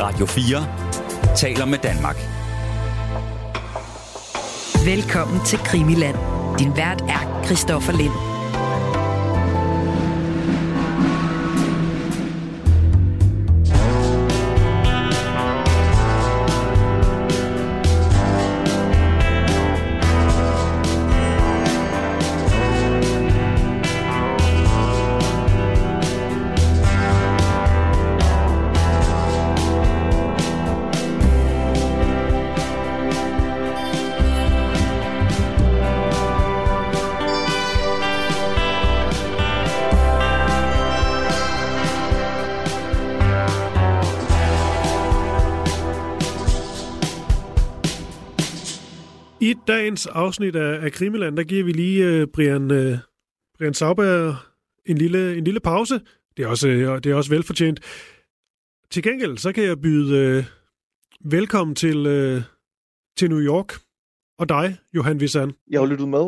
Radio 4 taler med Danmark. Velkommen til Krimiland. Din vært er Kristoffer Lind. I dagens afsnit af Krimiland, der giver vi lige Brian Sauberg en lille pause. Det er også velfortjent. Til gengæld, så kan jeg byde velkommen til New York og dig, Johan Vissand. Jeg har lyttet med,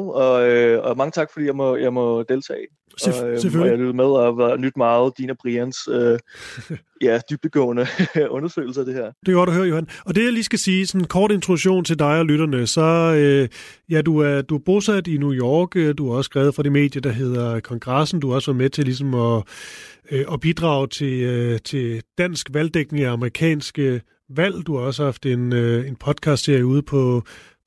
og mange tak, fordi jeg må deltage. Selvfølgelig. Og jeg har lyttet med og har nydt meget din og Brians dybdegående undersøgelser af det her. Det er godt at høre, Johan. Og det, jeg lige skal sige, sådan en kort introduktion til dig og lytterne, så du er bosat i New York, du har også skrevet for det medie, der hedder Kongressen, du har også været med til ligesom at bidrage til dansk valgdækning af amerikanske valg, du har også haft en podcastserie ude på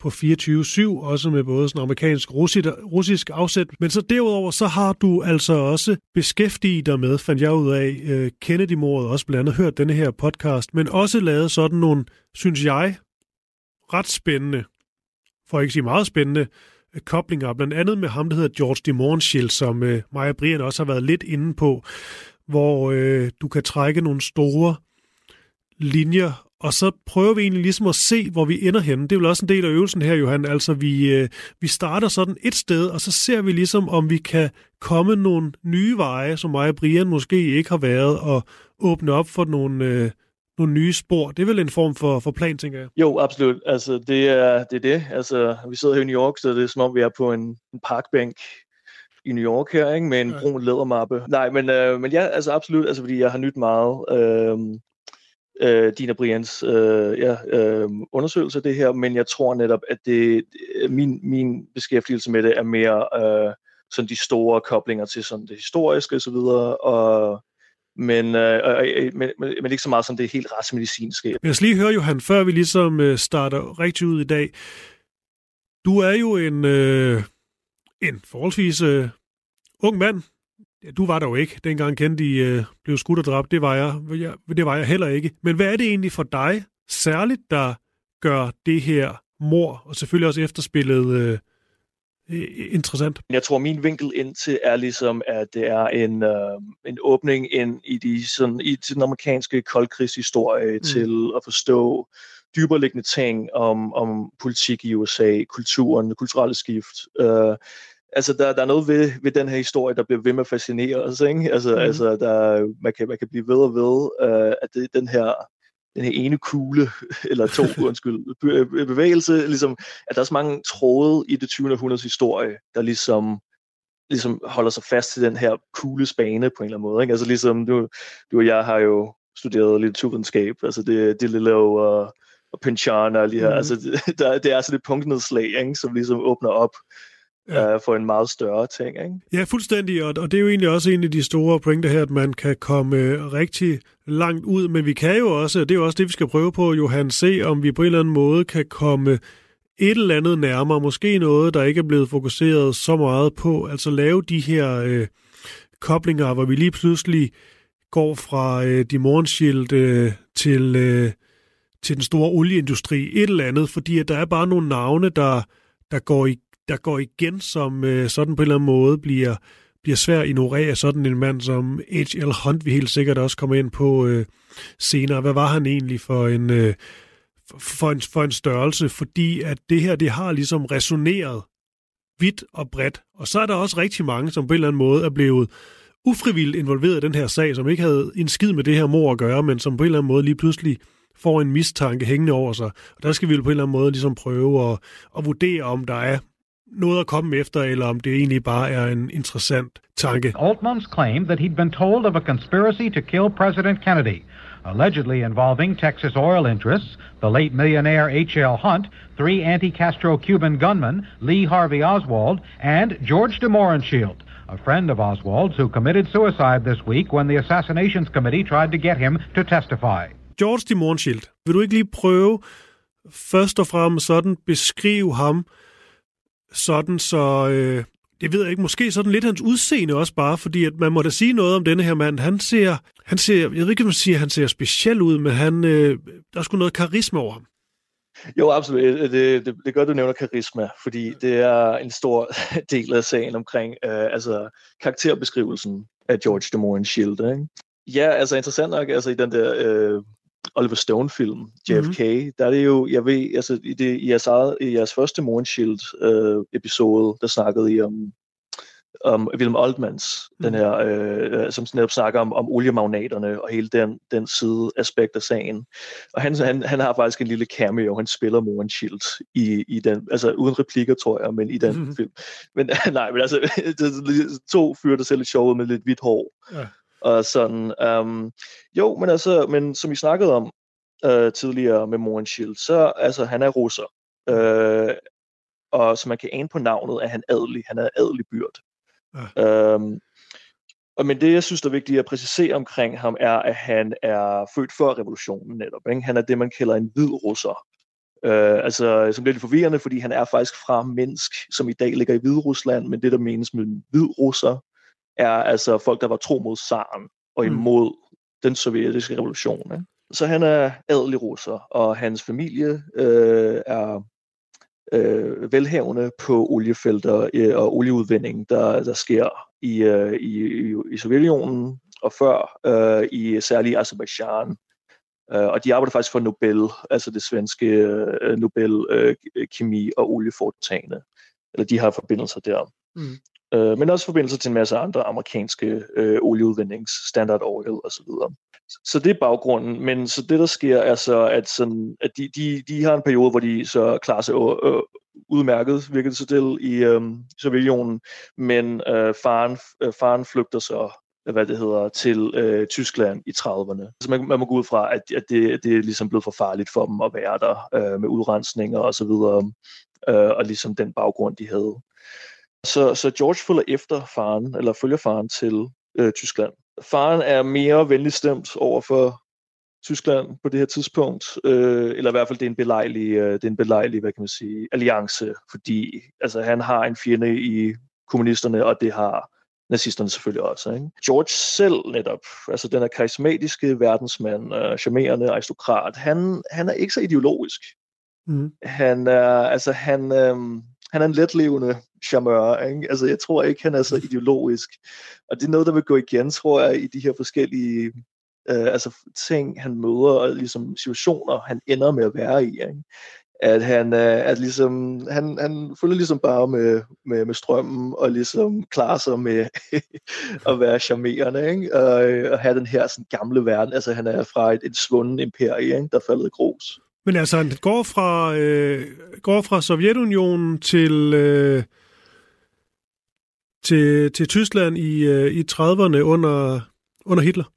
24/7, også med både sådan amerikansk russisk afsæt. Men så derudover, så har du altså også beskæftiget dig med, fandt jeg ud af, Kennedy-mordet, også blandt andet hørt denne her podcast, men også lavet sådan nogle, synes jeg, ret spændende, for ikke sige meget spændende, koblinger, blandt andet med ham, der hedder George Mohrenschildt, som mig og Brian også har været lidt inde på, hvor du kan trække nogle store linjer. Og så prøver vi egentlig ligesom at se, hvor vi ender henne. Det er vel også en del af øvelsen her, Johan. Altså, vi starter sådan et sted, og så ser vi ligesom, om vi kan komme nogle nye veje, som mig og Brian måske ikke har været, og åbne op for nogle nye spor. Det er vel en form for plan, tænker jeg. Jo, absolut. Altså, det er det. Altså, vi sidder her i New York, så det er som om, vi er på en parkbænk i New York her, ikke? Med en brun lædermappe. Nej, men ja, altså absolut. Altså, fordi jeg har nydt meget din og Brians undersøgelse af det her, men jeg tror netop, at det, min beskæftigelse med det er mere sådan de store koblinger til sådan det historiske osv., men ikke så meget som det helt retsmedicinske. Jeg skal lige høre, Johan, før vi ligesom starter rigtig ud i dag. Du er jo en forholdsvis ung mand. Du var der jo ikke, dengang Kennedy blev skudt og dræbt. Det var jeg heller ikke. Men hvad er det egentlig for dig særligt, der gør det her mord, og selvfølgelig også efterspillet, interessant? Jeg tror, min vinkel indtil er ligesom, at det er en åbning ind til den amerikanske koldkrigshistorie, til at forstå dybereliggende ting om politik i USA, kulturen, det kulturelle skift. Altså, der er noget ved den her historie, der bliver ved med at fascinere os, ikke? Altså der, man kan blive ved og ved, at det er den her ene kugle, eller to, bevægelse, ligesom, at der er så mange tråde i det 20. århundredes historie, der ligesom holder sig fast til den her kugles bane på en eller anden måde, ikke? Altså, ligesom, du og jeg har jo studeret litteraturvidenskab, altså det lille jo og Pynchon og lige her, altså, det er sådan et punktnedslag, ikke? Som ligesom åbner op for en meget større ting, ikke? Ja, fuldstændig, og det er jo egentlig også en af de store pointer her, at man kan komme rigtig langt ud, men vi kan jo også, og det er jo også det, vi skal prøve på, Johan, se, om vi på en eller anden måde kan komme et eller andet nærmere, måske noget, der ikke er blevet fokuseret så meget på, altså lave de her koblinger, hvor vi lige pludselig går fra de Mohrenschildt til den store olieindustri, et eller andet, fordi at der er bare nogle navne, der går igen, som sådan på en eller anden måde bliver svært at ignorere, sådan en mand som H. L. Hunt, vi helt sikkert også kommer ind på senere. Hvad var han egentlig for en størrelse? Fordi at det her, det har ligesom resoneret vidt og bredt. Og så er der også rigtig mange, som på en eller anden måde er blevet ufrivilligt involveret i den her sag, som ikke havde en skid med det her mord at gøre, men som på en eller anden måde lige pludselig får en mistanke hængende over sig. Og der skal vi jo på en eller anden måde ligesom prøve at vurdere, om der er noget at komme efter, eller om det egentlig bare er en interessant tanke. Altman's claim that he'd been told of a conspiracy to kill President Kennedy, allegedly involving Texas oil interests, the late millionaire H. L. Hunt, 3 anti-Castro Cuban gunmen, Lee Harvey Oswald, and George Mohrenschildt, a friend of Oswald's who committed suicide this week when the Assassinations Committee tried to get him to testify. George Mohrenschildt, vil du ikke lige prøve først og fremmest sådan beskrive ham, sådan så, det ved jeg ikke, måske sådan lidt hans udseende også bare, fordi at man må da sige noget om denne her mand. Han ser, jeg ved ikke, om man siger, han ser speciel ud, men der er sgu noget karisma over ham. Jo, absolut. Det gør, du nævner karisma, fordi det er en stor del af sagen omkring karakterbeskrivelsen af George Mohrenschildt. Ja, altså interessant nok, altså i den der Oliver Stone-film, JFK, der er det jo, jeg ved, altså i jeres første Mohrenschildt-episode, der snakkede I om Wilhelm Altmans, den her, som netop snakker om oliemagnaterne og hele den side aspekt af sagen. Og han har faktisk en lille cameo, han spiller Mohrenschildt i den, altså uden replikker, tror jeg, men i den film. Men nej, men altså, det to fyre, der ser lidt sjovt med lidt hvidt hår. Ja. Og sådan, jo, men altså, men som vi snakkede om tidligere med Mohrenschildt, så altså, han er russer, og som man kan ane på navnet, at han er adelig byrd. Ja. Men det, jeg synes, der er vigtigt at præcisere omkring ham, er, at han er født før revolutionen netop. Ikke? Han er det, man kalder en hvid russer. Altså, som bliver lidt forvirrende, fordi han er faktisk fra Minsk, som i dag ligger i Hviderusland, men det, der menes med en hvid russer, er altså folk, der var tro mod zaren og imod den sovjetiske revolution. Ikke? Så han er adelig russer, og hans familie er velhavende på oliefelter og olieudvinding, der sker i Sovjetunionen og før i særligt Azerbaijan. Og de arbejder faktisk for Nobel, altså det svenske Nobel kemi- og olieforetagende. Eller de har forbindelser der. Men også forbindelser til en masse andre amerikanske olieudvindings, Standard Oil osv. Så det er baggrunden, men så det, der sker, er så, at de har en periode, hvor de så klarer sig udmærket, virker det så til, i Sovjetunionen, men faren flygter så, til Tyskland i 30'erne. Så man må gå ud fra, at det er ligesom blevet for farligt for dem at være der med udrensninger osv., og ligesom den baggrund, de havde. Så George følger faren til Tyskland. Faren er mere venligt stemt over for Tyskland på det her tidspunkt, eller i hvert fald det er en belejlig, hvad kan man sige, alliance, fordi altså han har en fjende i kommunisterne, og det har nazisterne selvfølgelig også. Ikke? George selv netop, altså den her karismatiske verdensmand, charmerende aristokrat, han er ikke så ideologisk. Han er altså han er en letlevende charmeur, ikke? Altså, jeg tror ikke, han er så ideologisk. Og det er noget, der vil gå igen, tror jeg, i de her forskellige ting, han møder, og ligesom situationer, han ender med at være i. Ikke? At han følger ligesom bare med strømmen, og ligesom klarer sig med at være charmerende, ikke? Og have den her sådan, gamle verden. Altså, han er fra et svunden imperie, ikke? Der faldet i grus. Men altså, han går fra Sovjetunionen til Tyskland i 30'erne under Hitler.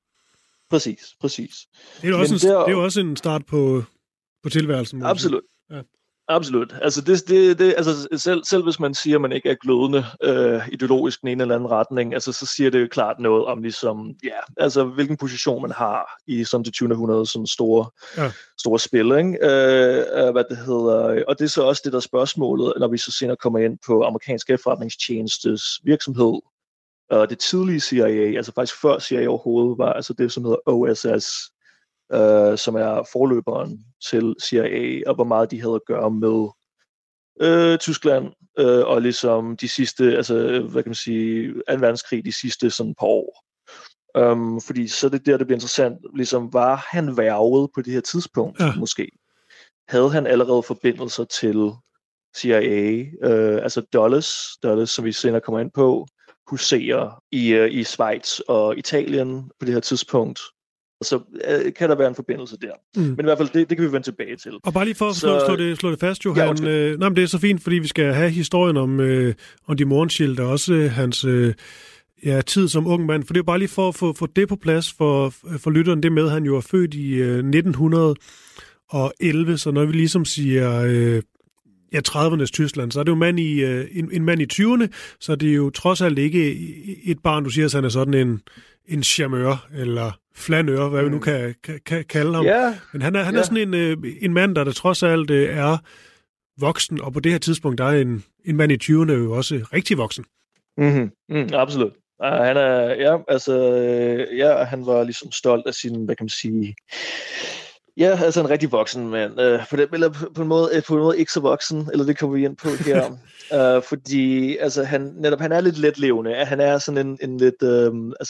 Præcis. Det er jo også en start på tilværelsen. Absolut. Ja. Absolut. Altså, det, altså selv hvis man siger, at man ikke er glødende ideologisk i en eller anden retning, altså, så siger det jo klart noget om, ligesom, ja, altså, hvilken position man har i som det 20. århundrede sådan store spil. Ikke? Og det er så også det, der spørgsmålet, når vi så senere kommer ind på amerikansk efterretningstjenestes virksomhed. Og det tidlige CIA, altså faktisk før CIA overhovedet var, altså det, som hedder OSS, som er forløberen til CIA, og hvor meget de havde at gøre med Tyskland, og ligesom de sidste, altså hvad kan man sige, 2. verdenskrig, de sidste sådan par år. Fordi så er det der, det bliver interessant, ligesom var han værvet på det her tidspunkt, måske? Havde han allerede forbindelser til CIA, altså Dulles, som vi senere kommer ind på, huserer i Schweiz og Italien på det her tidspunkt. så kan der være en forbindelse der. Mm. Men i hvert fald, det kan vi vende tilbage til. Og bare lige for at slå det fast, Johan. Ja, nej, men det er så fint, fordi vi skal have historien om de Mohrenschildt og også hans tid som ung mand. For det er jo bare lige for at få det på plads for lytteren. Det med, han jo er født i 1911, så når vi ligesom siger 30'ernes Tyskland, så er det jo mand i, en mand i 20'erne, så det er jo trods alt ikke et barn, du siger, at han er sådan en charmeur eller flanør, hvad vi nu kan kalde ham. Yeah. Men han er sådan en mand, der trods alt er voksen, og på det her tidspunkt, der er en mand i 20'erne jo også rigtig voksen. Mm-hmm. Mm, absolut. Han var ligesom stolt af sin, hvad kan man sige... Ja, altså en rigtig voksen mand. På en måde ikke så voksen, eller det kommer vi ind på her. Fordi altså, han er lidt letlevende. Han er sådan en lidt...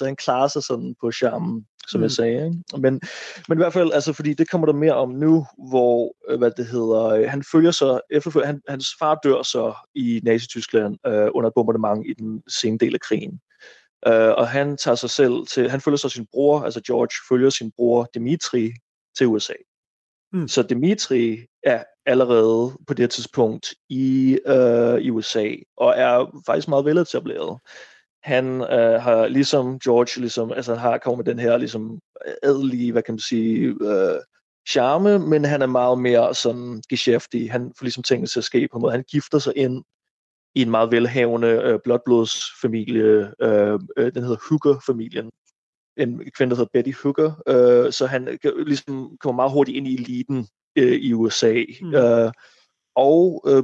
han klarer sig sådan på charmen, som jeg sagde. Ikke? Men i hvert fald, altså, fordi det kommer der mere om nu, hvor, han følger så... Hans far dør så i Nazi-Tyskland under et bombardement i den sene del af krigen. Og han tager sig selv til... Han følger så sin bror, altså George følger sin bror Dimitri, til USA. Mm. Så Dimitri er allerede på det tidspunkt i USA, og er faktisk meget veletableret. Han har ligesom George, kommer med den her ligesom adelige, hvad kan man sige, charme, men han er meget mere sådan geschæftig. Han får ligesom tingene til at ske på en måde. Han gifter sig ind i en meget velhavende blodblodsfamilie, den hedder Hooker-familien. En kvinde, der hedder Betty Hooker, så han ligesom kommer meget hurtigt ind i eliten i USA,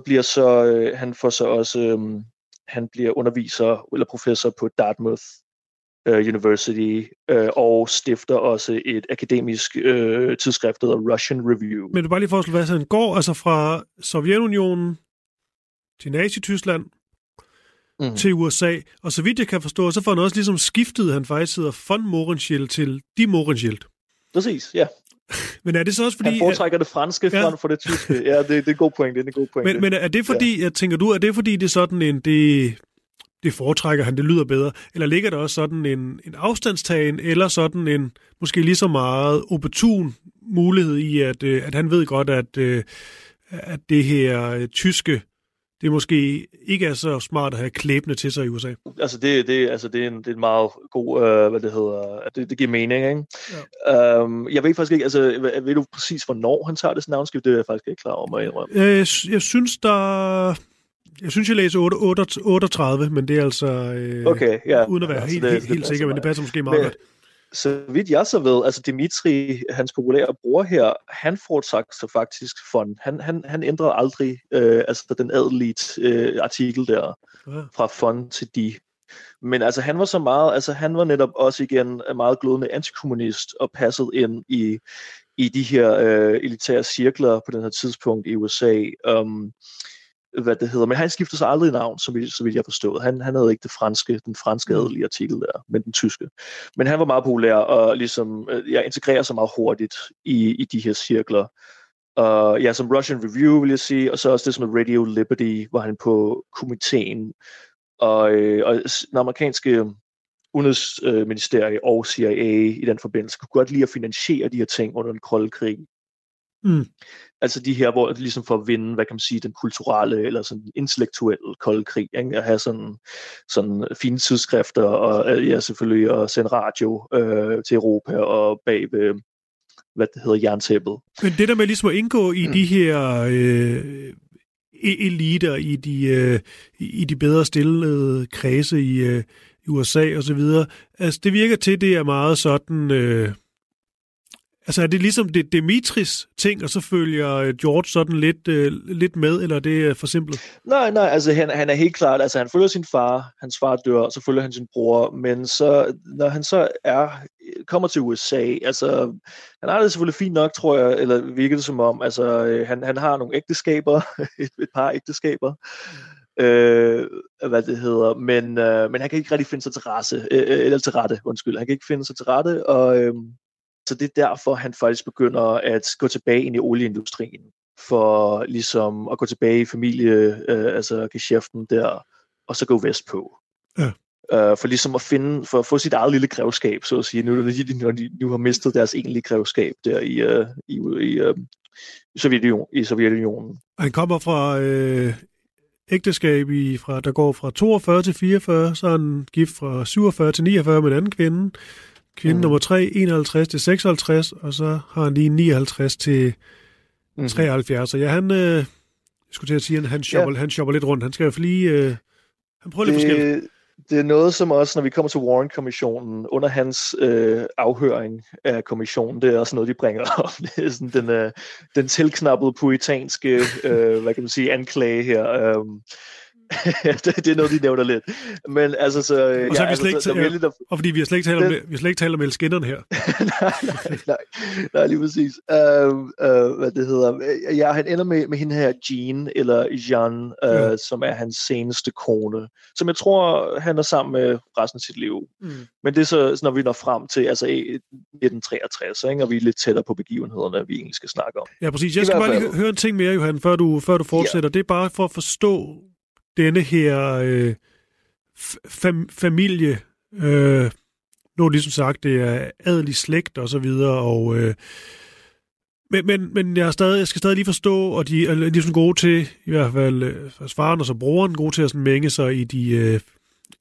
bliver så, han får så også, han bliver underviser eller professor på Dartmouth University, og stifter også et akademisk tidsskrift, der hedder Russian Review. Men du bare lige forstår, hvad han går, altså fra Sovjetunionen til Nazi-Tyskland, til USA, og så vidt jeg kan forstå, så får han også ligesom skiftet, han faktisk hedder von Mohrenschildt til de Mohrenschildt. Præcis, ja. Men er det så også fordi... Han foretrækker det franske frem for det tyske. Ja, det er en god point. Men er det fordi, tænker du, det er sådan en... Det foretrækker han, det lyder bedre. Eller ligger der også sådan en afstandstagen, eller sådan en måske lige så meget opportun mulighed i, at han ved godt, at det her tyske... Det måske ikke er så smart at have klæbende til sig i USA. Altså det er en meget god, det giver mening, ikke? Ja. Jeg ved faktisk ikke, ved du præcis, hvornår han tager det navnskift? Det er jeg faktisk ikke klar over at indrømme. Jeg læser 38, men det er altså uden at være helt sikker, men det passer måske meget godt. Så vidt jeg så ved, altså Dimitri, hans populære bror her, han foretrak sig faktisk fond. Han ændrede aldrig den adelige artikel der fra fond til de. Men altså han var så meget, altså han var netop også igen meget glødende antikommunist og passede ind i de her elitære cirkler på den her tidspunkt i USA. Men han skiftede sig aldrig navn, så vidt jeg forstod. Han havde ikke den franske adelige artikel der, men den tyske. Men han var meget populær og ligesom, integrerer sig meget hurtigt i de her cirkler. Som Russian Review, vil jeg sige, og så også det som Radio Liberty, hvor han på komiteen. Og den amerikanske udenrigsministerie og CIA i den forbindelse kunne godt lide at finansiere de her ting under den kolde krig. Mm. Altså de her, hvor det ligesom for at vinde, hvad kan man sige, den kulturelle eller sådan intellektuelle kolde krig, ikke? At have sådan fine tidsskrifter og selvfølgelig og sende radio til Europa og bag ved, jerntæppet. Men det der med ligesom at indgå i de her eliter i de bedre stillede kredse i USA og så videre, altså det virker til, det er meget sådan... Altså er det ligesom det Dimitris ting, og så følger George sådan lidt med, eller er det for simpelt? Nej, altså han er helt klart, altså han følger sin far, hans far dør, og så følger han sin bror, men så, når han så kommer til USA, altså han har det selvfølgelig fint nok, tror jeg, eller virker det som om, altså han har nogle ægteskaber, et par ægteskaber, men han kan ikke rigtig finde sig til han kan ikke finde sig til rette, og... Så det er derfor, han faktisk begynder at gå tilbage ind i olieindustrien, for ligesom at gå tilbage i familie, geschæften der, og så gå vestpå. Ja. for ligesom at finde, for at få sit eget lille grevskab, så at sige, når de nu har mistet deres egentlige grevskab der i Sovjetunionen. Han kommer fra ægteskab, der går fra 42 til 44, så er han gift fra 47 til 49 med en anden kvinde. Nummer 3, 51 til 56, og så har han lige 59 til 73. Så ja, han skulle til at sige, at han shopper lidt rundt. Han skal jo lige... han prøver lidt forskelligt. Det er noget, som også, når vi kommer til Warren Commissionen, under hans afhøring af kommissionen, det er også noget, de bringer op. Det er sådan den tilknappede puritanske, hvad kan man sige, anklage her. Det er noget, de nævner lidt. Men altså, så... Og fordi vi har slet ikke talt om elskinderne her. nej, lige præcis. Hvad det hedder... Ja, han ender med hende her, Jean, som er hans seneste kone, som jeg tror, han er sammen med resten af sit liv. Mm. Men det er så, når vi når frem til altså 1963, ikke? Og vi er lidt tættere på begivenhederne, vi egentlig skal snakke om. Ja, præcis. Jeg skal bare lige høre en ting mere, Johan, før du fortsætter. Ja. Det er bare for at forstå... denne her familie, nu ligesom sagt, det er adelig slægt og så videre, og men jeg skal stadig lige forstå, og de er sådan gode til, i hvert fald faren og så broren, gode til at sådan mænge sig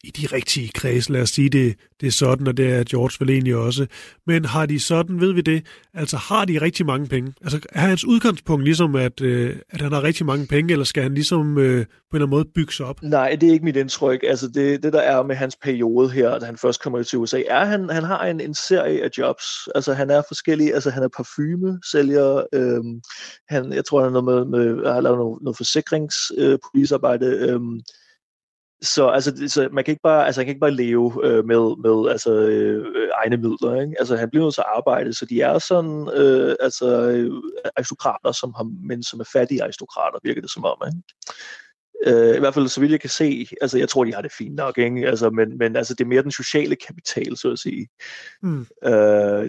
i de rigtige kreds, lad os sige det er sådan, og det er George vel egentlig også. Men har de sådan, ved vi det, altså har de rigtig mange penge? Altså er hans udgangspunkt ligesom, at han har rigtig mange penge, eller skal han ligesom på en eller anden måde bygge sig op? Nej, det er ikke mit indtryk. Altså det der er med hans periode her, da han først kommer til USA, er han har en serie af jobs. Altså han er forskellig, altså han er parfumesælger, jeg tror han er noget med har lavet noget forsikringspolisarbejde, så altså man kan ikke bare leve med egne midler, ikke? Altså han bliver nødt til at arbejde, så de er sådan aristokrater, som er fattige aristokrater, virker det som om, ikke? I hvert fald så vidt jeg kan se, altså jeg tror de har det fint nok, ikke? Altså men altså det er mere den sociale kapital, så at sige.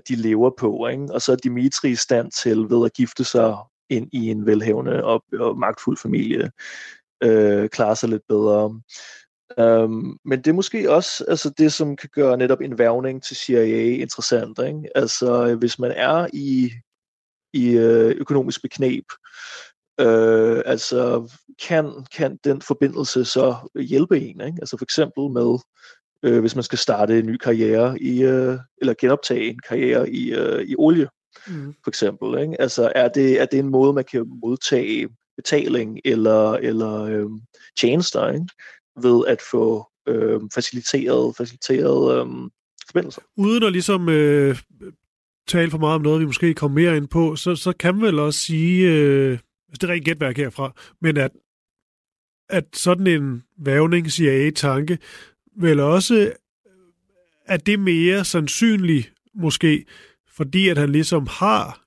De lever på, ikke? Og så er Dimitri i stand til ved at gifte sig ind i en velhavende og magtfuld familie. Klarer sig lidt bedre. Men det er måske også altså det, som kan gøre netop en hvervning til CIA interessant, ikke? Altså, hvis man er i økonomisk beknep, altså kan den forbindelse så hjælpe en, ikke? Altså for eksempel med, hvis man skal starte en ny karriere eller genoptage en karriere i olie, for eksempel, ikke? Altså, er det en måde, man kan modtage betaling eller tjenester, ikke? Ved at få faciliteret forbindelser. Uden at ligesom tale for meget om noget, vi måske kommer mere ind på, så kan man vel også sige, det er rent gætværk herfra, men at sådan en vævning, CIA-tanke, vel også at det mere sandsynligt måske, fordi at han ligesom har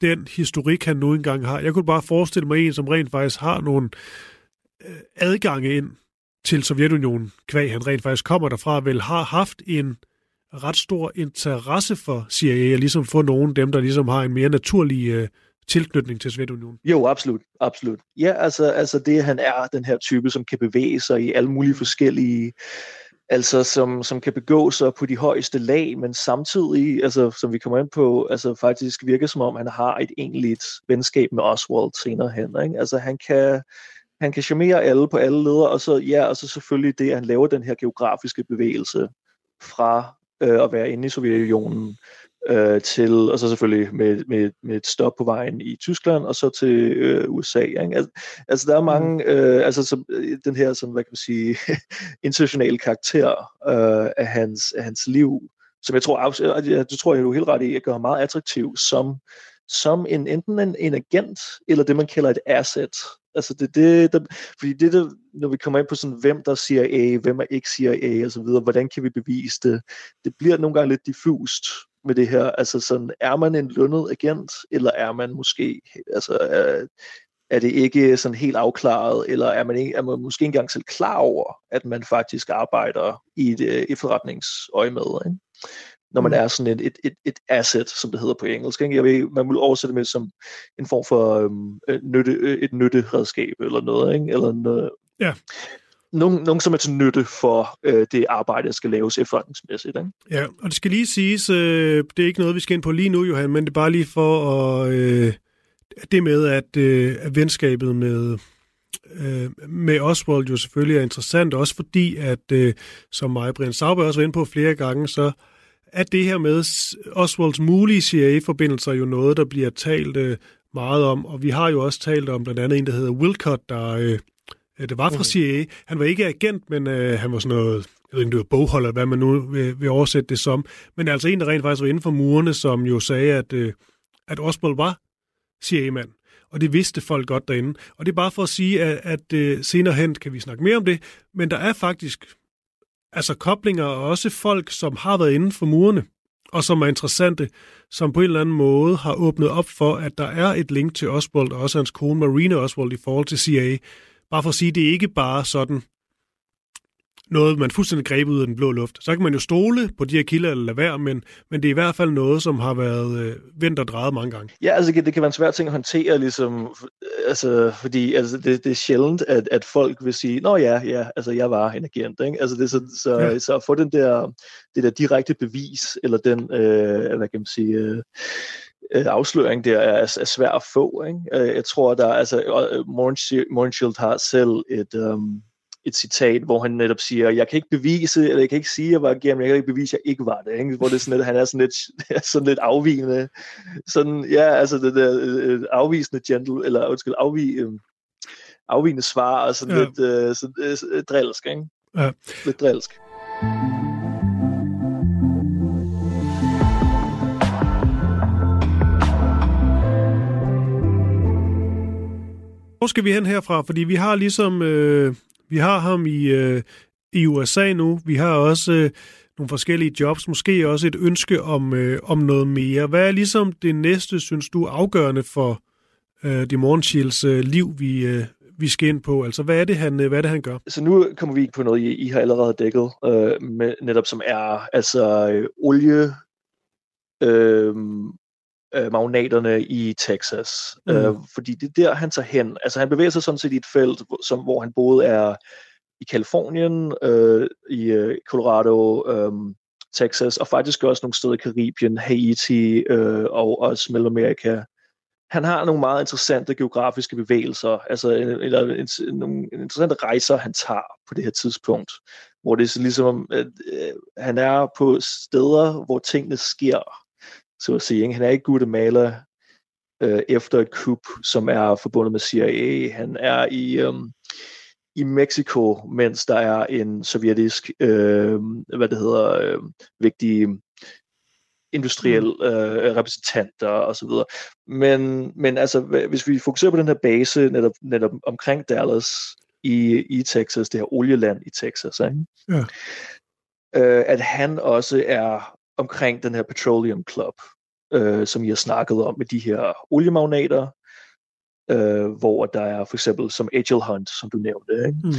den historik, han nu engang har. Jeg kunne bare forestille mig en, som rent faktisk har nogle adgange ind til Sovjetunionen, kvæg han rent faktisk kommer derfra, vel har haft en ret stor interesse for CIA, og ligesom få nogle af dem, der ligesom har en mere naturlig tilknytning til Sovjetunionen. Jo, absolut. Absolut. Ja, altså det, han er den her type, som kan bevæge sig i alle mulige forskellige... Altså, som kan begå sig på de højeste lag, men samtidig, altså, som vi kommer ind på, altså, faktisk virker som om, han har et egentligt venskab med Oswald senere hen, ikke? Altså, han kan charmere alle på alle ledere, og så, ja, og så selvfølgelig det, at han laver den her geografiske bevægelse fra at være inde i Sovjetunionen til, og så selvfølgelig med et stop på vejen i Tyskland, og så til USA, ikke? Altså, der er mange, den her, som, hvad kan man sige, internationale karakter af hans liv, som jeg tror, jeg er helt ret i, at gøre meget attraktiv som enten en agent, eller det, man kalder et asset. Altså fordi når vi kommer ind på sådan, hvem der er CIA, hvem er ikke CIA, og så videre, hvordan kan vi bevise det? Det bliver nogle gange lidt diffust med det her, altså sådan, er man en lønnet agent, eller er man måske, altså er det ikke sådan helt afklaret, eller er man måske engang selv klar over, at man faktisk arbejder i et forretningsøjemed, ikke? Når man er sådan et asset, som det hedder på engelsk, ikke? Man vil oversætte det med som en form for et nytteredskab eller noget, ikke? Eller noget. Ja. Nogen som er til nytte for det arbejde, der skal laves efterretningsmæssigt. Ikke? Ja, og det skal lige siges, det er ikke noget, vi skal ind på lige nu, Johan, men det er bare lige for at, det med, at venskabet med Oswald jo selvfølgelig er interessant, også fordi, at som mig og Brian Sauberg også var inde på flere gange, så er det her med Oswalds mulige CIA-forbindelser jo noget, der bliver talt meget om, og vi har jo også talt om blandt andet en, der hedder Wilcott, der... Det var fra CIA. Han var ikke agent, men han var sådan noget, jeg ved ikke, det var bogholder, hvad man nu vil oversætte det som. Men altså en, der rent faktisk var inden for murene, som jo sagde, at Oswald var CIA-mand. Og det vidste folk godt derinde. Og det er bare for at sige, at senere hen kan vi snakke mere om det. Men der er faktisk altså koblinger og også folk, som har været inden for murene, og som er interessante, som på en eller anden måde har åbnet op for, at der er et link til Oswald, og også hans kone Marina Oswald i forhold til CIA. Bare for at sige, det er ikke bare sådan noget, man fuldstændig greb ud af den blå luft. Så kan man jo stole på de her kilder eller lade være, men det er i hvert fald noget, som har været vendt og drejet mange gange. Ja, altså det kan være en svær ting at håndtere, ligesom, altså, fordi altså, det er sjældent, at folk vil sige, nå ja, altså jeg var en agent. Ikke? Altså, det er så at få det der direkte bevis, eller den, hvad kan man sige... afsløring der er svær at få. Ikke? Jeg tror, der altså Mohrenschildt har selv et citat, hvor han netop siger, jeg kan ikke sige, jeg var agent, men jeg kan ikke bevise, jeg ikke var det. Ikke? Hvor det er sådan, at han er sådan lidt afvigende, sådan, ja, altså det der afvisende gentle, eller undskyld, afvigende svar, og sådan lidt drilsk. Ikke? Ja. Lidt drilsk. Hvor skal vi hen herfra? Fordi vi har ligesom vi har ham i USA nu. Vi har også nogle forskellige jobs, måske også et ønske om noget mere. Hvad er ligesom det næste, synes du, afgørende for Mohrenschildts liv, vi skal ind på? Altså, hvad er det, han gør? Så nu kommer vi ikke på noget, I har allerede dækket, med, netop som er altså olie... magnaterne i Texas. Fordi det er der, han tager hen. Altså, han bevæger sig sådan set i et felt, hvor han både er i Kalifornien, i Colorado, Texas, og faktisk også nogle steder i Karibien, Haiti og også Mellemamerika. Han har nogle meget interessante geografiske bevægelser, altså nogle interessante rejser, han tager på det her tidspunkt, hvor det er ligesom, at han er på steder, hvor tingene sker, så at sige. Han er ikke guttemaler efter et kup, som er forbundet med CIA. Han er i Mexico, mens der er en sovjetisk, vigtig industriel repræsentanter og så videre. Men altså, hvis vi fokuserer på den her base netop omkring Dallas i Texas, det her olieland i Texas, ikke? Ja. At han også er omkring den her Petroleum Club, som I har snakket om, med de her oliemagnater, hvor der er for eksempel som H. L. Hunt, som du nævnte, ikke?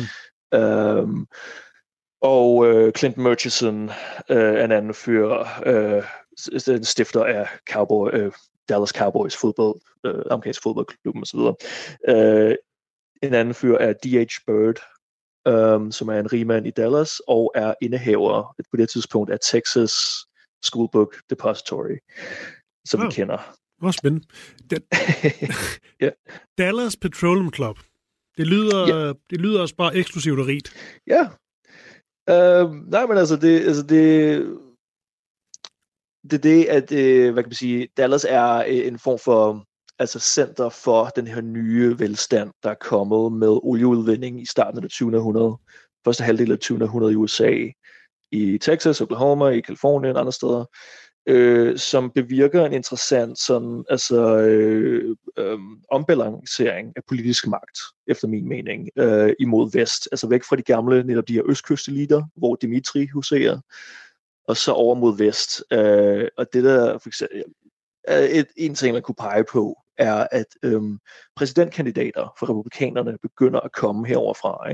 Og Clint Murchison, en anden fyr, en stifter af Dallas Cowboys fodbold, amerikansk fodboldklubben osv. En anden fyr er D.H. Byrd, som er en rigmand i Dallas, og er indehaver på det tidspunkt af Texas Schoolbook Depository, som vi kender. Hvor spændende. Yeah. Dallas Petroleum Club. Det lyder, det lyder også bare eksklusivt og rigt. Ja. Nej, men altså det er det, hvad kan man sige, Dallas er en form for altså center for den her nye velstand, der er kommet med olieudvinding i starten af det 20. århundrede, første halvdel af det 20. århundrede i USA, i Texas, Oklahoma, i Kalifornien og andre steder, som bevirker en interessant sådan, altså, ombalancering af politisk magt, efter min mening, imod vest. Altså væk fra de gamle, netop de her østkysteliter, hvor Dimitri huserer, og så over mod vest. Og det der, for eksempel, en ting, man kunne pege på, er, at præsidentkandidater for republikanerne begynder at komme heroverfra,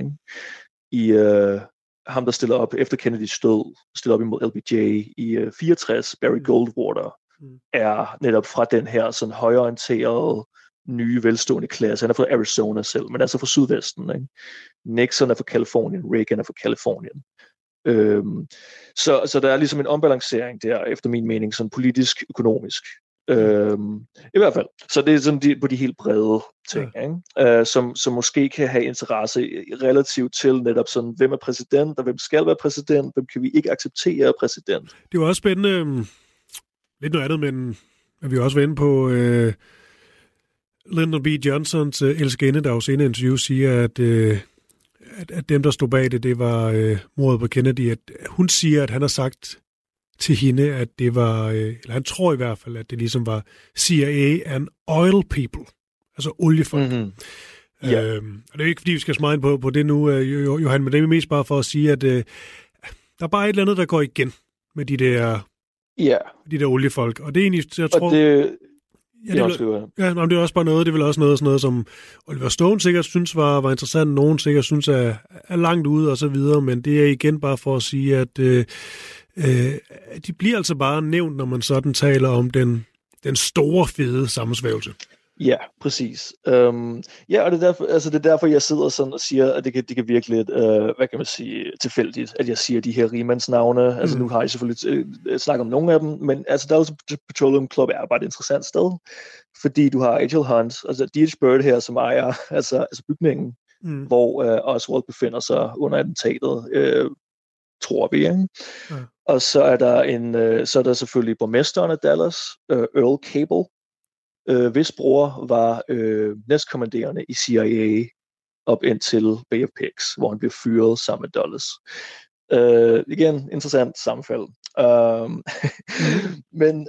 ikke? Ham, der stiller op efter Kennedys død, stiller op imod LBJ i 64, Barry Goldwater, er netop fra den her sådan højorienterede nye velstående klasse. Han er fra Arizona selv, men altså fra sydvesten. Ikke? Nixon er fra Californien, Reagan er fra Californien. Så der er ligesom en ombalancering der, efter min mening, sådan politisk, økonomisk. I hvert fald. Så det er sådan på de helt brede ting, ikke? Som måske kan have interesse relativt til netop sådan, hvem er præsident, og hvem skal være præsident, hvem kan vi ikke acceptere præsident. Det var også spændende, lidt noget andet, men vi også var inde på Lyndon B. Johnsons elskerinde, der jo senere i interview siger, at dem, der stod bag det var mordet på Kennedy, at hun siger, at han har sagt til hende, at det var, eller han tror i hvert fald, at det ligesom var CIA and oil people, altså oliefolk. Mm-hmm. Yeah. Og det er ikke, fordi vi skal smage på det nu, Johan, men det er mest bare for at sige, at der er bare et eller andet, der går igen med de der oliefolk. Og det er egentlig, jeg tror... det er også bare noget, det er vel også noget, sådan noget som Oliver Stone sikkert synes var interessant, nogen sikkert synes er langt ude og så videre, men det er igen bare for at sige, at de bliver altså bare nævnt, når man sådan taler om den store fede sammensværgelse. Ja, præcis. Og det er derfor, jeg sidder sådan og siger, at det kan virke lidt, hvad kan man sige, tilfældigt, at jeg siger de her rigmandsnavne. Mm. Altså nu har jeg selvfølgelig snakket om nogle af dem, men altså Dallas Petroleum Club er bare et interessant sted, fordi du har H. L. Hunt, altså D.H. Byrd her, som ejer altså bygningen, hvor Oswald befinder sig under attentatet, tror vi, ikke? Mm. Og så er der selvfølgelig borgmesteren af Dallas, Earl Cable, hvis bror var næstkommanderende i CIA op indtil Bay of Pigs, hvor han blev fyret sammen med Dulles. Igen, interessant sammenfald. Men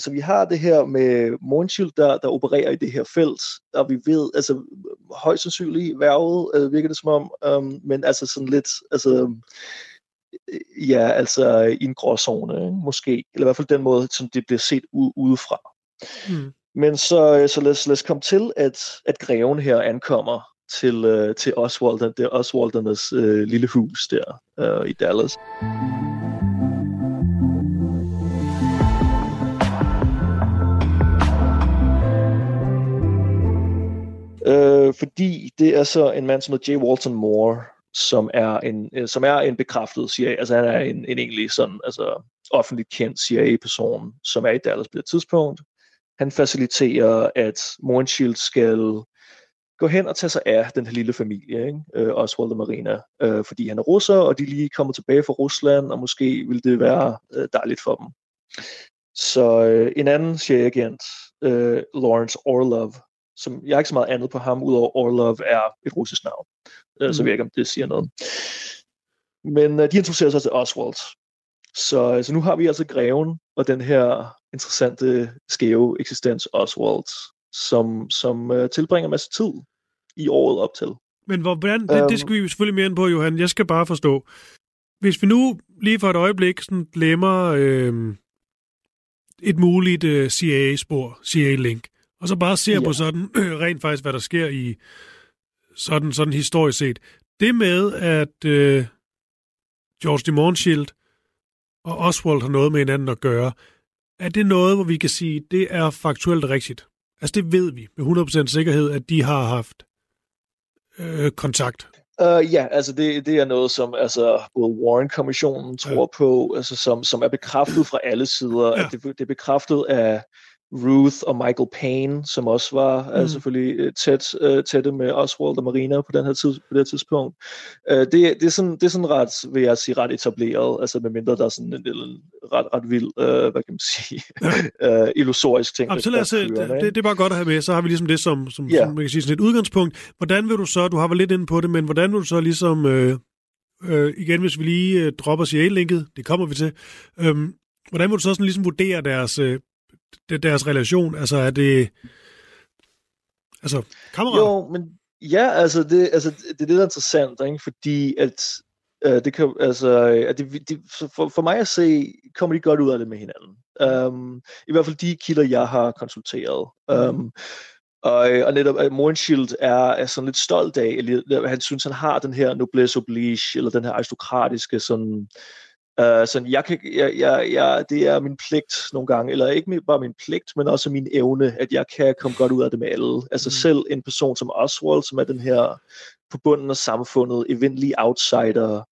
så vi har det her med Mohrenschildt, der opererer i det her felt, og vi ved, altså højst sandsynligt værvet, virker det som om, men altså sådan lidt, altså... Ja, altså i en gråzone, måske. Eller i hvert fald den måde, som det bliver set udefra. Mm. Men så lad os komme til, at greven her ankommer til Oswaldernes lille hus der i Dallas. Fordi det er så en mand som hedder J. Walton Moore, som er en bekræftet CIA, altså han er en egentlig sådan, altså offentligt kendt CIA-person, som er i Dallas på det tidspunkt. Han faciliterer, at Mohrenschildt skal gå hen og tage sig af den her lille familie, ikke? Oswald og Marina, fordi han er russer, og de lige kommer tilbage fra Rusland, og måske ville det være dejligt for dem. Så en anden CIA-agent, Lawrence Orlov, som jeg har ikke så meget andet på ham, udover Orlov er et russisk navn. Så ved jeg ikke, om det siger noget. Men de introducerer sig til Oswald. Så nu har vi altså greven og den her interessante, skæve eksistens Oswald, som tilbringer en masse tid i året op til. Men hvordan, det skal vi selvfølgelig mere ind på, Johan. Jeg skal bare forstå. Hvis vi nu lige for et øjeblik sådan glemmer et muligt CIA-spor, CIA-link, og så bare ser på sådan rent faktisk, hvad der sker i sådan historisk set. Det med, at George Mohrenschildt og Oswald har noget med hinanden at gøre, er det noget, hvor vi kan sige, det er faktuelt rigtigt? Altså det ved vi med 100% sikkerhed, at de har haft kontakt. Det er noget, som altså både Warren Commissionen tror på, altså som er bekræftet fra alle sider. Ja. At det er bekræftet af Ruth og Michael Payne, som også var selvfølgelig tætte med Oswald og Marina på den her tid, på det tidspunkt. Det er sådan ret, vil jeg sige, ret etableret, altså medmindre der er sådan en ret vild, hvad kan man sige, illusorisk ting. Absolut, altså, det er bare godt at have med, så har vi ligesom det som man kan sige, sådan et udgangspunkt. Hvordan vil du så, du har været lidt inde på det, men hvordan vil du så ligesom, igen hvis vi lige dropper CIA-linket, det kommer vi til, hvordan vil du så sådan ligesom vurdere deres relation, altså er det altså kammerater? Jo, men ja, det er lidt interessant, ikke? Fordi at det kan, altså at det, for mig at se, kommer de godt ud af det med hinanden. I hvert fald de kilder, jeg har konsulteret. Og netop at Mohrenschildt er sådan lidt stolt af, eller han synes, han har den her noblesse oblige, eller den her aristokratiske sådan Så det er min pligt nogle gange, eller ikke bare min pligt, men også min evne, at jeg kan komme godt ud af det med alle. Altså selv en person som Oswald, som er den her på bunden af samfundet, eventlige outsider,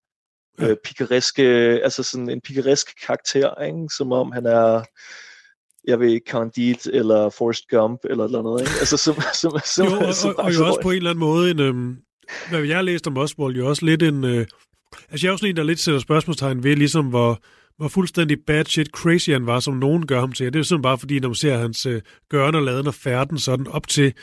pikareske, altså sådan en pikaresk karakter, ikke? Som om han er, jeg ved, Candide eller Forrest Gump eller et eller andet, ikke? Altså som jo, og jo også på en eller anden måde en, hvad jeg har læst om Oswald, jo også lidt en, altså jeg er jo sådan en, der lidt sætter spørgsmålstegn ved, ligesom hvor fuldstændig bad shit crazy han var, som nogen gør ham til. Det er jo simpelthen bare fordi, når man ser hans gøren og laden og færden sådan op til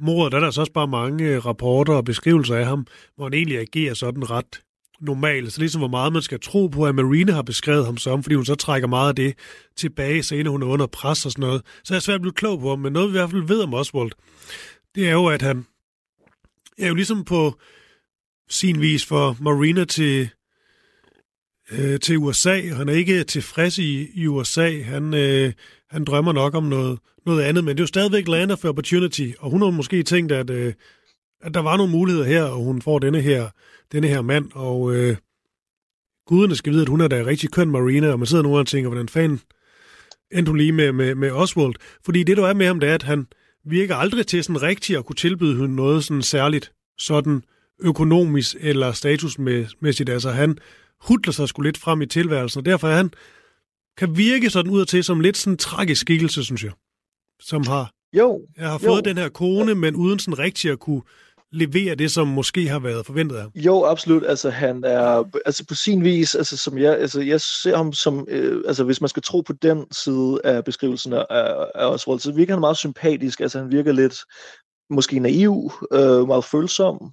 mordet, der er så også bare mange rapporter og beskrivelser af ham, hvor han egentlig agerer sådan ret normalt. Så ligesom hvor meget man skal tro på, at Marina har beskrevet ham som, fordi hun så trækker meget af det tilbage, senere hun er under pres og sådan noget. Så jeg er svært at blive klog på ham, men noget vi i hvert fald ved om Oswald, det er jo, at han er jo ligesom på sin vis for Marina til USA. Han er ikke tilfreds i USA. Han drømmer nok om noget andet, men det er jo stadigvæk land of opportunity, og hun har måske tænkt, at der var nogle muligheder her, og hun får denne her mand, og guderne skal vide, at hun er da rigtig køn Marina, og man sidder nu og tænker, hvordan fanden endte hun lige med Oswald? Fordi det, der er med ham, det er, at han virker aldrig til sådan rigtigt at kunne tilbyde hende noget sådan særligt sådan økonomisk eller statusmæssigt. Altså han hudler sig sgu lidt frem i tilværelsen, og derfor han kan virke sådan ud og til som lidt sådan en tragisk skikkelse, synes jeg, som har fået den her kone, men uden sådan rigtig at kunne levere det, som måske har været forventet af ham. Jo, absolut. Altså han er altså på sin vis, altså som jeg ser ham som, altså hvis man skal tro på den side af beskrivelsen af Oswald, så virker han meget sympatisk. Altså han virker lidt måske naiv, meget følsom,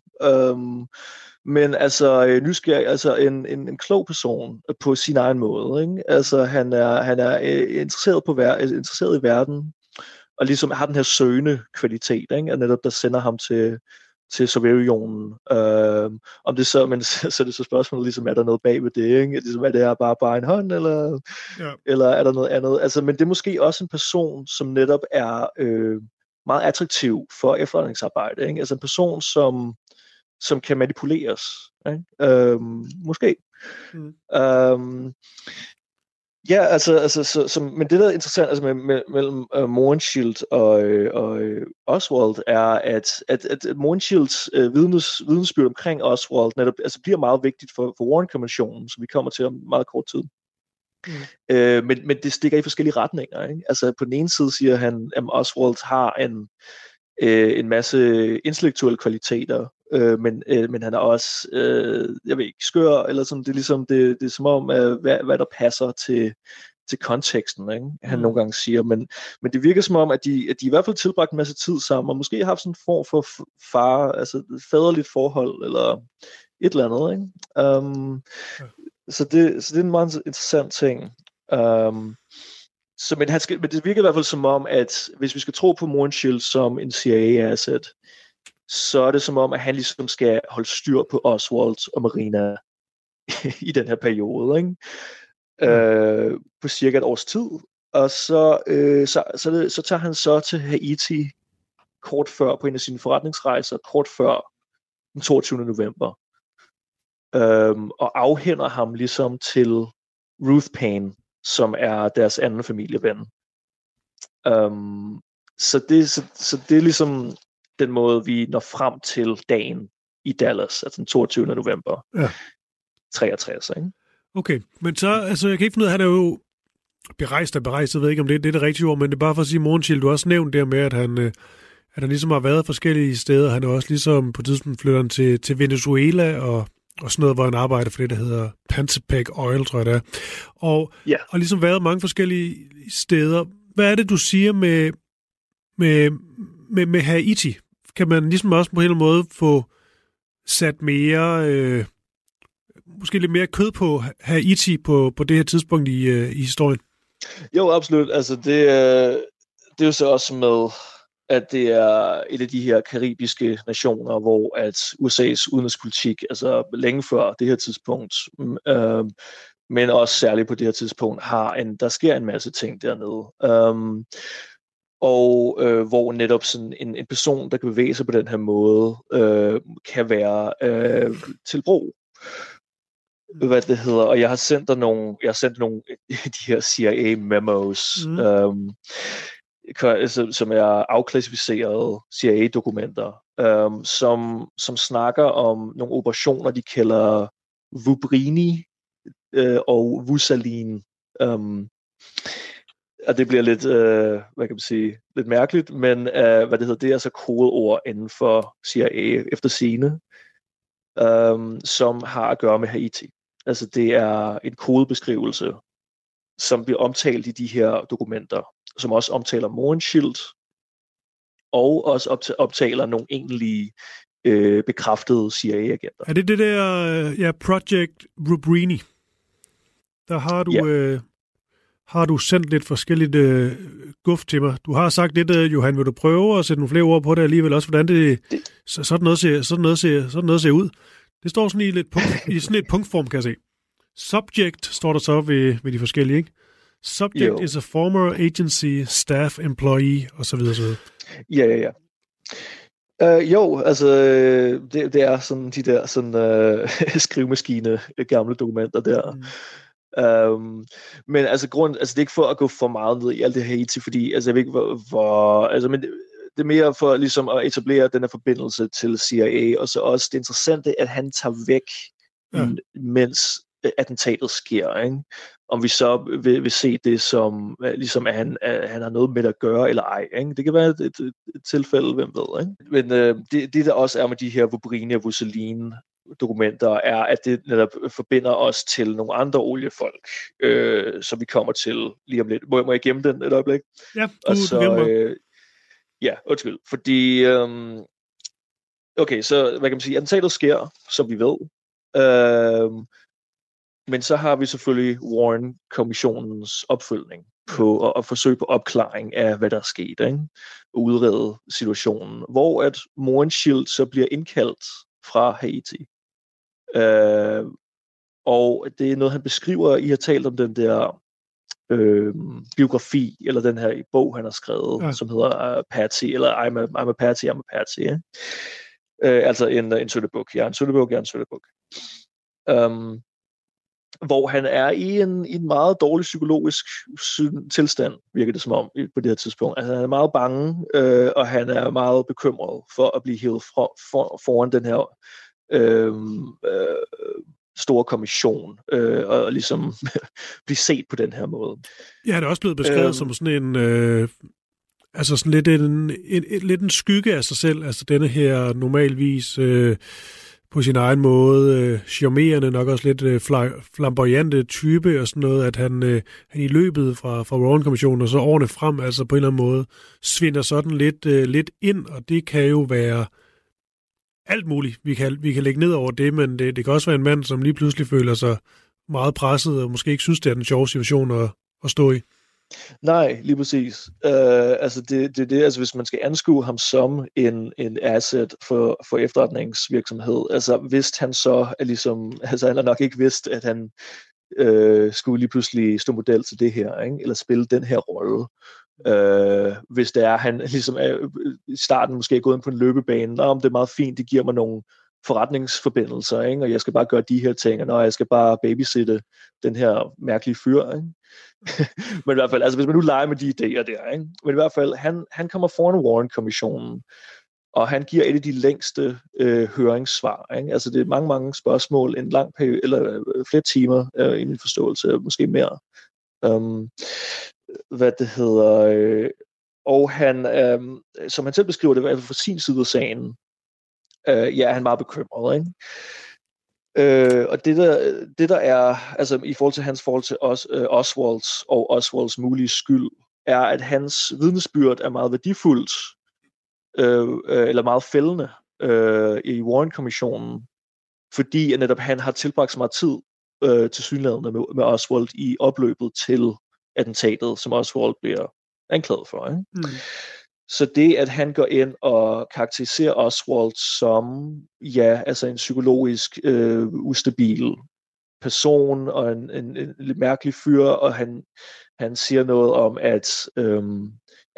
men altså nysgerrig, altså en klog person på sin egen måde, ikke? Altså han er interesseret i verden, og ligesom har den her søgende kvalitet, ikke? Og netop der sender ham til Sovjetunionen. Om det så, men så er det så spørgsmålet, ligesom, er der noget bag ved det, ikke? Ligesom, er det her bare en hånd, eller er der noget andet? Altså, men det er måske også en person, som netop er meget attraktiv for efterretningsarbejde, ikke? Altså en person, som kan manipuleres, ikke? Måske. Mm. Ja, altså som, men det, der er interessant altså mellem Mohrenschildt og Oswald, er, at Mohrenschildts vidnesbyrd omkring Oswald netop altså bliver meget vigtigt for Warren-kommissionen, som vi kommer til om meget kort tid. Mm. Men det stikker i forskellige retninger, ikke? Altså på den ene side siger han, at Oswald har en masse intellektuelle kvaliteter, men han er også, jeg ved ikke, skør, eller sådan, det er ligesom, det er som om, hvad der passer til konteksten, ikke? Han nogle gange siger, men det virker som om, at de i hvert fald tilbragt en masse tid sammen, og måske har haft sådan en form for far, altså faderligt forhold, eller et eller andet, ikke? Så det er en meget interessant ting. Men det virker i hvert fald som om, at hvis vi skal tro på Mohrenschildt som en CIA-asset, så er det som om, at han ligesom skal holde styr på Oswald og Marina i den her periode, ikke? På cirka et års tid. Og så tager han så til Haiti kort før, på en af sine forretningsrejser, kort før den 22. november. Og afhænder ham ligesom til Ruth Paine, som er deres anden familieven. Så det er ligesom den måde, vi når frem til dagen i Dallas, altså den 22. november 63, ikke? Okay, men så, altså jeg kan ikke finde ud af, han er jo berejst, jeg ved ikke, om det er det rigtige ord, men det er bare for at sige, Mohrenschildt, du har også nævnt der med, at han ligesom har været forskellige steder. Han er også ligesom på tidspunkt flytter til Venezuela og sådan noget, hvor han arbejder for det, der hedder Panzapec Oil, tror jeg det er. Og ligesom været mange forskellige steder. Hvad er det, du siger med Haiti? Kan man ligesom også på en eller anden måde få sat mere, måske lidt mere kød på Haiti på det her tidspunkt i historien? Jo, absolut. Altså det er jo så også med, at det er et af de her karibiske nationer, hvor at USA's udenrigspolitik, altså længe før det her tidspunkt, men også særligt på det her tidspunkt, der sker en masse ting dernede. Hvor netop sådan en person, der kan bevæge sig på den her måde, kan være til brug. og jeg har sendt dig nogle, de her CIA memos, som er afklassificerede CIA-dokumenter, som snakker om nogle operationer, de kalder Rubrini og Vusalin. Og det bliver lidt, lidt mærkeligt, men det er altså kodeord inden for CIA efter sigende, som har at gøre med Haiti. Altså det er en kodebeskrivelse, som bliver omtalt i de her dokumenter, som også omtaler Mohrenschildt, og også omtaler nogle egentlige bekræftede CIA-agenter. Er det det der Project Rubrini? Der har du... Ja. Har du sendt lidt forskelligt guf til mig? Du har sagt lidt, Johan, vil du prøve at sætte nogle flere ord på det alligevel, også hvordan det... Sådan noget ser ud. Det står sådan i lidt punktform, kan jeg se. Subject står der så ved de forskellige, ikke? Subject is a former agency staff employee, og så videre, så videre. Ja. Det er sådan de der skrivemaskine gamle dokumenter der. Men det er ikke for at gå for meget ned i alt det her IT, fordi jeg ved ikke hvor men det er mere for ligesom at etablere den her forbindelse til CIA, og så også det interessante, at han tager væk, mens attentatet sker, ikke? Om vi så vil se det som ligesom at han har noget med at gøre eller ej, ikke? Det kan være et tilfælde, hvem ved, ikke? Men det der også er med de her Rubrini og Vusalin dokumenter, er, at det netop forbinder os til nogle andre oliefolk, som vi kommer til lige om lidt. Må jeg gemme den et øjeblik? Ja, undskyld. Fordi, attentatet sker, som vi ved. Men så har vi selvfølgelig Warren Commissionens opfølgning på og forsøg på opklaring af, hvad der er sket, ikke? Og udrede situationen, hvor at Mohrenschildt så bliver indkaldt fra Haiti. Og det er noget, han beskriver. I har talt om den der biografi, eller den her bog, han har skrevet, som hedder Patsy, eller I'm a Patsy. En søttebog. Jeg er en søttebog. Hvor han er i en meget dårlig psykologisk tilstand, virker det som om, på det her tidspunkt. Altså, han er meget bange, og han er meget bekymret for at blive hævet foran den her store kommission, og ligesom blive set på den her måde. Ja, det er også blevet beskrevet som sådan en... lidt en skygge af sig selv. Altså denne her normalvis... på sin egen måde, charmerende, nok også lidt flamboyante type og sådan noget, at han i løbet fra Warren-kommissionen og så årene frem, altså på en eller anden måde, svinder sådan lidt ind, og det kan jo være alt muligt. Vi kan lægge ned over det, men det kan også være en mand, som lige pludselig føler sig meget presset, og måske ikke synes, det er den sjove situation at stå i. Nej, lige præcis. Hvis man skal anskue ham som en asset for efterretningsvirksomhed, vidste han så, at han har nok ikke vidst, at han skulle lige pludselig stå model til det her, ikke? Eller spille den her rolle. Hvis det er, han ligesom i starten måske er gået ind på en løbebane, om det er meget fint, det giver mig nogle forretningsforbindelser, ikke? Og jeg skal bare gøre de her ting, og jeg skal bare babysitte den her mærkelige fyr, ikke? Men i hvert fald, hvis man nu leger med de idéer der, ikke? Men i hvert fald, han kommer foran Warren-kommissionen, og han giver et af de længste høringssvar, ikke? Altså det er mange spørgsmål, en lang periode, eller flere timer i min forståelse, måske mere. Og han, som han selv beskriver det, i hvert fald fra sin side af sagen, han er meget bekymret, ikke? Og det der er, i forhold til hans forhold til Oswalds og Oswalds mulige skyld, er, at hans vidnesbyrd er meget værdifuldt, eller meget fældende i Warren-kommissionen, fordi netop han har tilbragt så meget tid tilsyneladende med Oswald i opløbet til attentatet, som Oswald bliver anklaget for, ikke? Så det, at han går ind og karakteriserer Oswald som, en psykologisk ustabil person og en lidt mærkelig fyr, og han siger noget om, at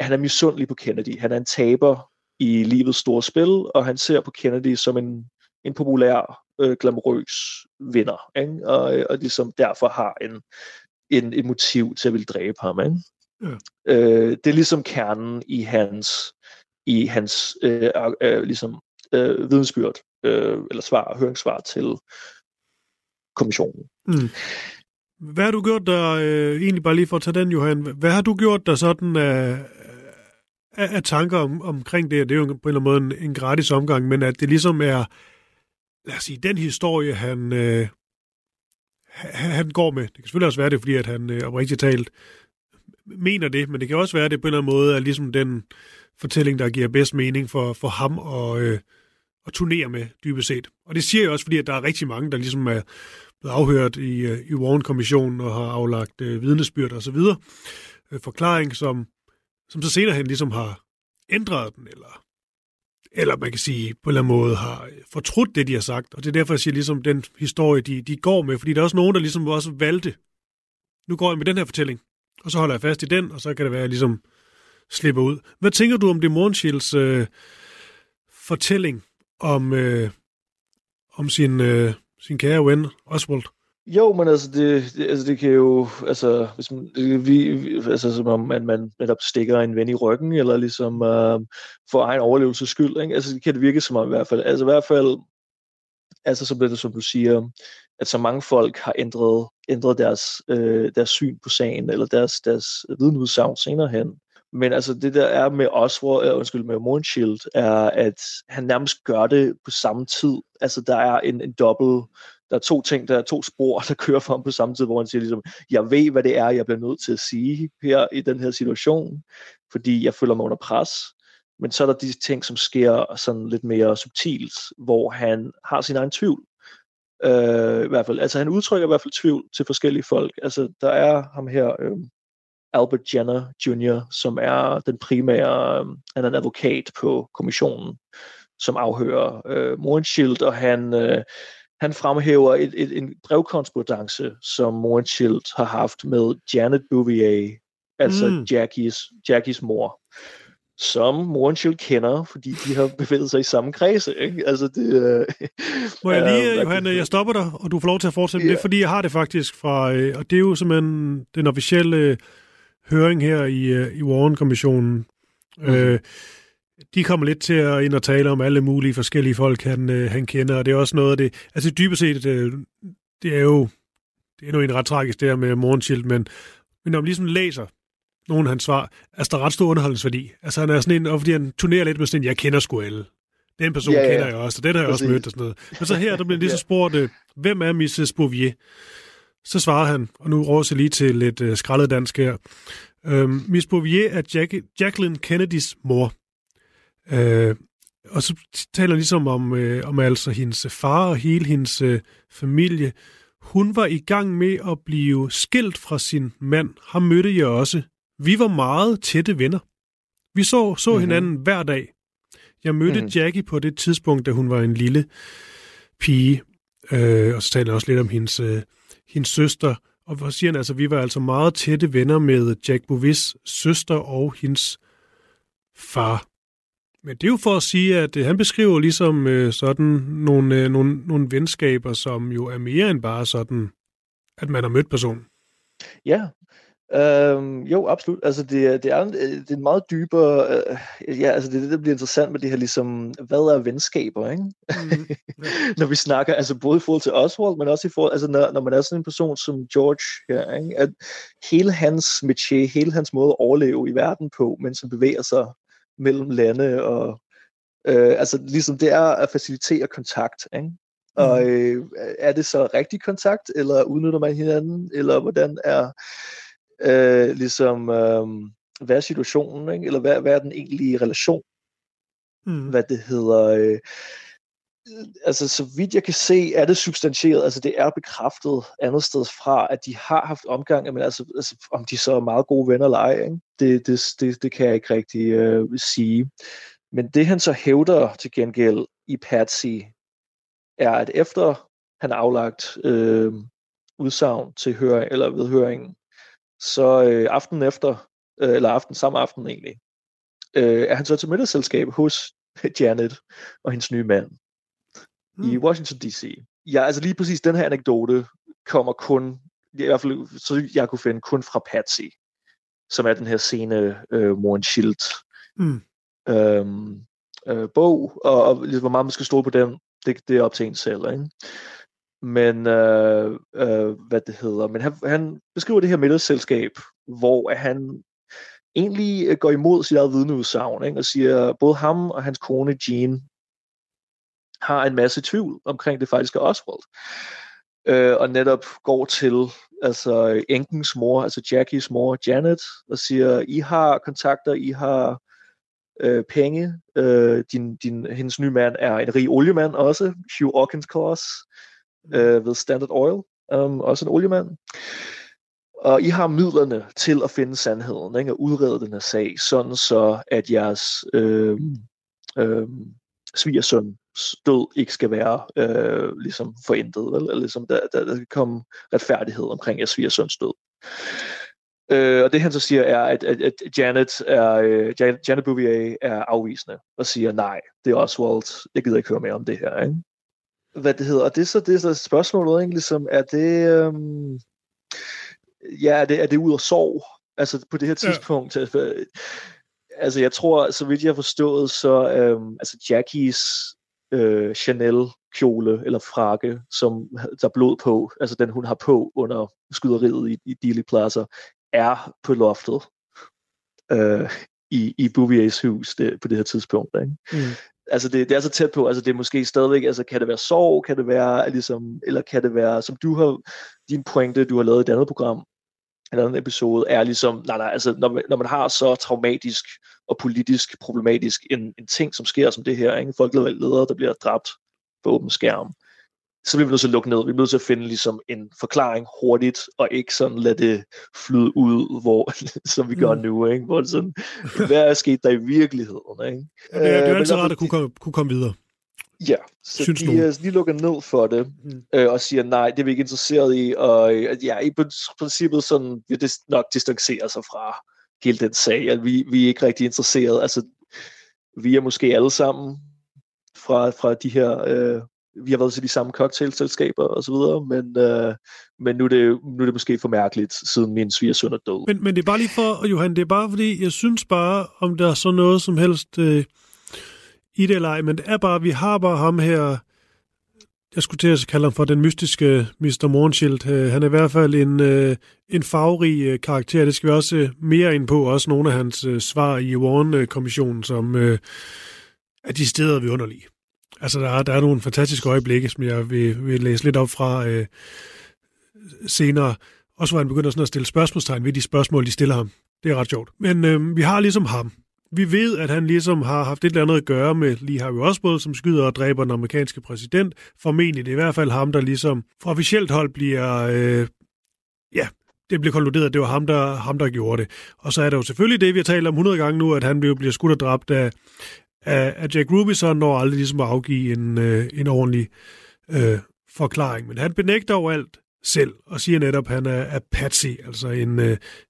han er misundelig på Kennedy. Han er en taber i livets store spil, og han ser på Kennedy som en en populær, glamourøs vinder, ikke? Og ligesom derfor har et motiv til at ville dræbe ham. Ikke? Ja. Det er ligesom kernen i hans ligesom vidensbyrd eller høringssvar til kommissionen. Mm. Hvad har du gjort der, egentlig bare lige for at tage den, Johan, hvad har du gjort der sådan af tanker omkring det? Det er jo på en eller anden måde en gratis omgang, men at det ligesom er, lad os sige, den historie, han går med. Det kan selvfølgelig også være det, fordi at han oprigtigt talt mener det, men det kan også være det på en eller anden måde, at ligesom den fortælling, der giver bedst mening for ham at turnere med, dybest set. Og det siger jeg også, fordi at der er rigtig mange, der ligesom er blevet afhørt i Warren Commissionen og har aflagt vidnesbyrd og så videre. Forklaring, som så senere han ligesom har ændret den, eller man kan sige, på en eller anden måde har fortrudt det, de har sagt. Og det er derfor, jeg siger ligesom den historie, de går med, fordi der er også nogen, der ligesom også valgte, nu går jeg med den her fortælling, og så holder jeg fast i den, og så kan det være, at jeg ligesom slipper ud. Hvad tænker du om det Mohrenschildts fortælling om sin kære ven Oswald? Jo, men altså det kan jo, altså hvis man, som om man netop stikker en ven i ryggen eller ligesom for egen overlevelses skyld, ikke? Altså det kan det virke som om i hvert fald som du siger, at så mange folk har ændret deres syn på sagen eller deres vidneudsagn senere hen. Men altså det der er med Mohrenschildt er, at han nærmest gør det på samme tid. Altså der er en dobbelt. Der er to ting, der er to spor, der kører for ham på samme tid, hvor han siger ligesom, jeg ved, hvad det er, jeg bliver nødt til at sige her i den her situation, fordi jeg føler mig under pres. Men så er der de ting, som sker sådan lidt mere subtilt, hvor han har sin egen tvivl. I hvert fald, altså han udtrykker i hvert fald tvivl til forskellige folk. Altså der er ham her, Albert Jenner Jr., som er den primære, han er en advokat på kommissionen, som afhører Mohrenschildt, og han fremhæver en brevkorrespondance, som Mohrenschildt har haft med Janet Bouvier, altså Jackies mor, som Mohrenschildt kender, fordi de har bevæget sig i samme kredse. Ikke? Altså det, må jeg lige, Johanne, jeg stopper dig, og du får lov til at fortsætte det, fordi jeg har det faktisk fra, og det er jo simpelthen den officielle høring her i Warren-kommissionen. Mm-hmm. De kommer lidt til at ind og tale om alle mulige forskellige folk, han kender, og det er også noget af det. Altså dybest set, det er jo en ret tragisk der med Mohrenschildt, men når man ligesom læser nogle af hans svar, altså der er ret stor underholdningsværdi. Altså han er sådan en, og fordi han turnerer lidt med sådan en, jeg kender sgu alle. Den person kender jeg også, og den har jeg også mødt og sådan noget. Men så her, der bliver lige så spurgt, hvem er Mrs. Bouvier? Så svarer han, og nu råder jeg lige til lidt skrællet dansk her. Mrs. Bouvier er Jacqueline Kennedys mor. Og så taler ligesom om altså hendes far og hele hendes familie. Hun var i gang med at blive skilt fra sin mand. Ham mødte jeg også. Vi var meget tætte venner. Vi så hinanden hver dag. Jeg mødte Jackie på det tidspunkt, da hun var en lille pige. Og så taler jeg også lidt om hendes søster. Og så siger han altså, vi var altså meget tætte venner med Jack Bouviers søster og hendes far. Men det er jo for at sige, at han beskriver ligesom sådan nogle venskaber, som jo er mere end bare sådan, at man har mødt personen. Ja, jo, absolut. Altså det er en meget dybere... ja, altså det er det, der bliver interessant med det her ligesom, hvad er venskaber, ikke? Når vi snakker, altså både i forhold til Oswald, men også i forhold... Altså når man er sådan en person som George her, ikke? At hele hans métier, hele hans måde at overleve i verden på, mens han bevæger sig mellem lande, og altså ligesom det er at facilitere kontakt, ikke? Og er det så rigtig kontakt, eller udnytter man hinanden, eller hvordan er ligesom hvad er situationen, ikke? Eller hvad er den egentlige relation, hvad det hedder, altså så vidt jeg kan se, er det substantieret, altså det er bekræftet andet sted fra, at de har haft omgang, men altså om de så er meget gode venner eller ej, ikke? Det kan jeg ikke rigtig sige. Men det han så hævder til gengæld i Patsy, er at efter han har aflagt udsagn til høring, eller ved høringen, så samme aften egentlig, er han så til middagsselskab hos Janet og hendes nye mand. i Washington D.C. Ja, altså lige præcis den her anekdote kommer kun, i hvert fald så jeg kunne finde, kun fra Patsy, som er den her sene Mohrenschildt bog, og ligesom, hvor meget man skal stole på dem, det er op til en selv, ikke? Men Men han beskriver det her middagsselskab, hvor han egentlig går imod sit eget vidneudsagn, ikke? Og siger, både ham og hans kone Jean har en masse tvivl omkring det faktiske Oswald. Og netop går til altså enkens mor, altså Jackies mor, Janet, og siger, I har kontakter, I har penge. Hendes nye mand er en rig oliemand også, Hugh Auchincloss ved Standard Oil, også en oliemand. Og I har midlerne til at finde sandheden, ikke? Og udrede den her sag, sådan så at jeres svigersøns død ikke skal være ligesom forintet, vel? Eller ligesom der skal komme retfærdighed omkring jeres svigersøns død. Og det han så siger er, at Janet Bouvier er afvisende og siger, nej, det er Oswald, jeg gider ikke høre mere om det her, ikke? Og det er så spørgsmålet, ikke? Ligesom, er det... er det ud af sorg? Altså på det her tidspunkt. Ja. Altså jeg tror, så vidt jeg har forstået, så Jackies Chanel-kjole eller frakke, som der er blod på, altså den hun har på under skyderiet i Dealey Plaza, er på loftet i Bouviers hus på det her tidspunkt. Ikke? Altså det er så tæt på, altså det er måske stadigvæk, altså kan det være sorg, kan det være ligesom, eller kan det være, som du har, din pointe, du har lavet i et andet program, en anden episode, er ligesom, nej, altså når man har så traumatisk og politisk problematisk en ting, som sker som det her, ikke? Folk ledere, der bliver dræbt på åben skærm, så bliver vi nødt til at lukke ned, vi bliver nødt til at finde ligesom en forklaring hurtigt, og ikke sådan lade det flyde ud, hvor, som vi gør nu, ikke? Hvor det sådan, hvad er sket der i virkeligheden? Ikke? Ja, det er jo altid rart at kunne komme videre. Ja, så de lukker ned for det, og siger, nej, det er vi ikke interesseret i, og ja, i princippet sådan, vi nok distancerer sig fra hele den sag, at vi er ikke rigtig interesseret, altså, vi er måske alle sammen fra de her... vi har været til de samme cocktailselskaber og så videre, men nu er det måske for mærkeligt, siden min svigersøn er død. Men det er bare lige for, Johan, det er bare fordi, jeg synes bare, om der er så noget som helst i det eller ej, men det er bare, vi har bare ham her, jeg skulle til at kalde ham for den mystiske Mr. Mohrenschildt. Han er i hvert fald en farverig karakter, det skal vi også mere ind på, også nogle af hans svar i Warren Commission, som er de steder vi underlige. Altså, der er nogle fantastiske øjeblikke, som jeg vil læse lidt op fra senere. Også hvor han begynder sådan at stille spørgsmålstegn ved de spørgsmål, de stiller ham. Det er ret sjovt. Men vi har ligesom ham. Vi ved, at han ligesom har haft et eller andet at gøre med Lee Harvey Oswald, som skyder og dræber den amerikanske præsident. Formentlig det er i hvert fald ham, der ligesom fra officielt hold bliver... det blev konkluderet, at det var ham, der gjorde det. Og så er det jo selvfølgelig det, vi har talt om 100 gange nu, at han bliver skudt og dræbt af Jack Ruby, så når aldrig ligesom at afgive en ordentlig forklaring. Men han benægter jo alt selv, og siger netop, at han er Patsy, altså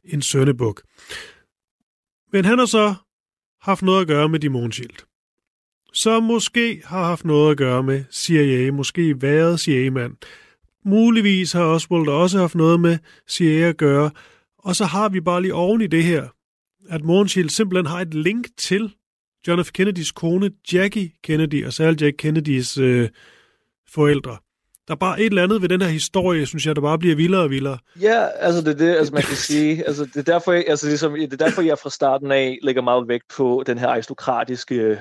en sønnebuk. Men han har så haft noget at gøre med de Mohrenschildt. Så måske har haft noget at gøre med CIA, måske været CIA-mand. Muligvis har Oswald også haft noget med CIA at gøre. Og så har vi bare lige oven i det her, at Mohrenschildt simpelthen har et link til John F. Kennedys kone, Jackie Kennedy, og særligt Jack Kennedys forældre. Der er bare et eller andet ved den her historie, synes jeg, der bare bliver vildere og vildere. Ja, altså det er det, altså man kan sige. Altså det er derfor, jeg fra starten af lægger meget vægt på den her aristokratiske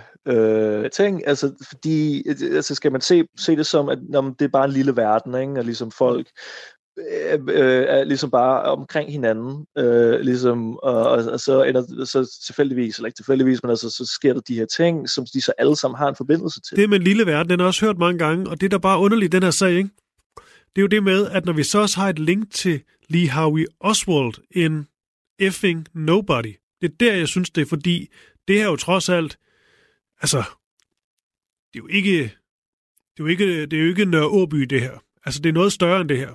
ting. Altså fordi, altså skal man se det som, at det er bare en lille verden, ikke? Og ligesom folk er ligesom bare omkring hinanden, ligesom, og så ender så tilfældigvis, eller ikke tilfældigvis, men altså, så sker der de her ting, som de så alle sammen har en forbindelse til. Det med en lille verden, den har jeg også hørt mange gange, og det der bare underligt, den her sag, ikke? Det er jo det med, at når vi så også har et link til Lee Harvey Oswald, en effing nobody, det er der, jeg synes det er, fordi det her jo trods alt, altså, det er jo ikke Nørre Åby det her. Altså, det er noget større end det her.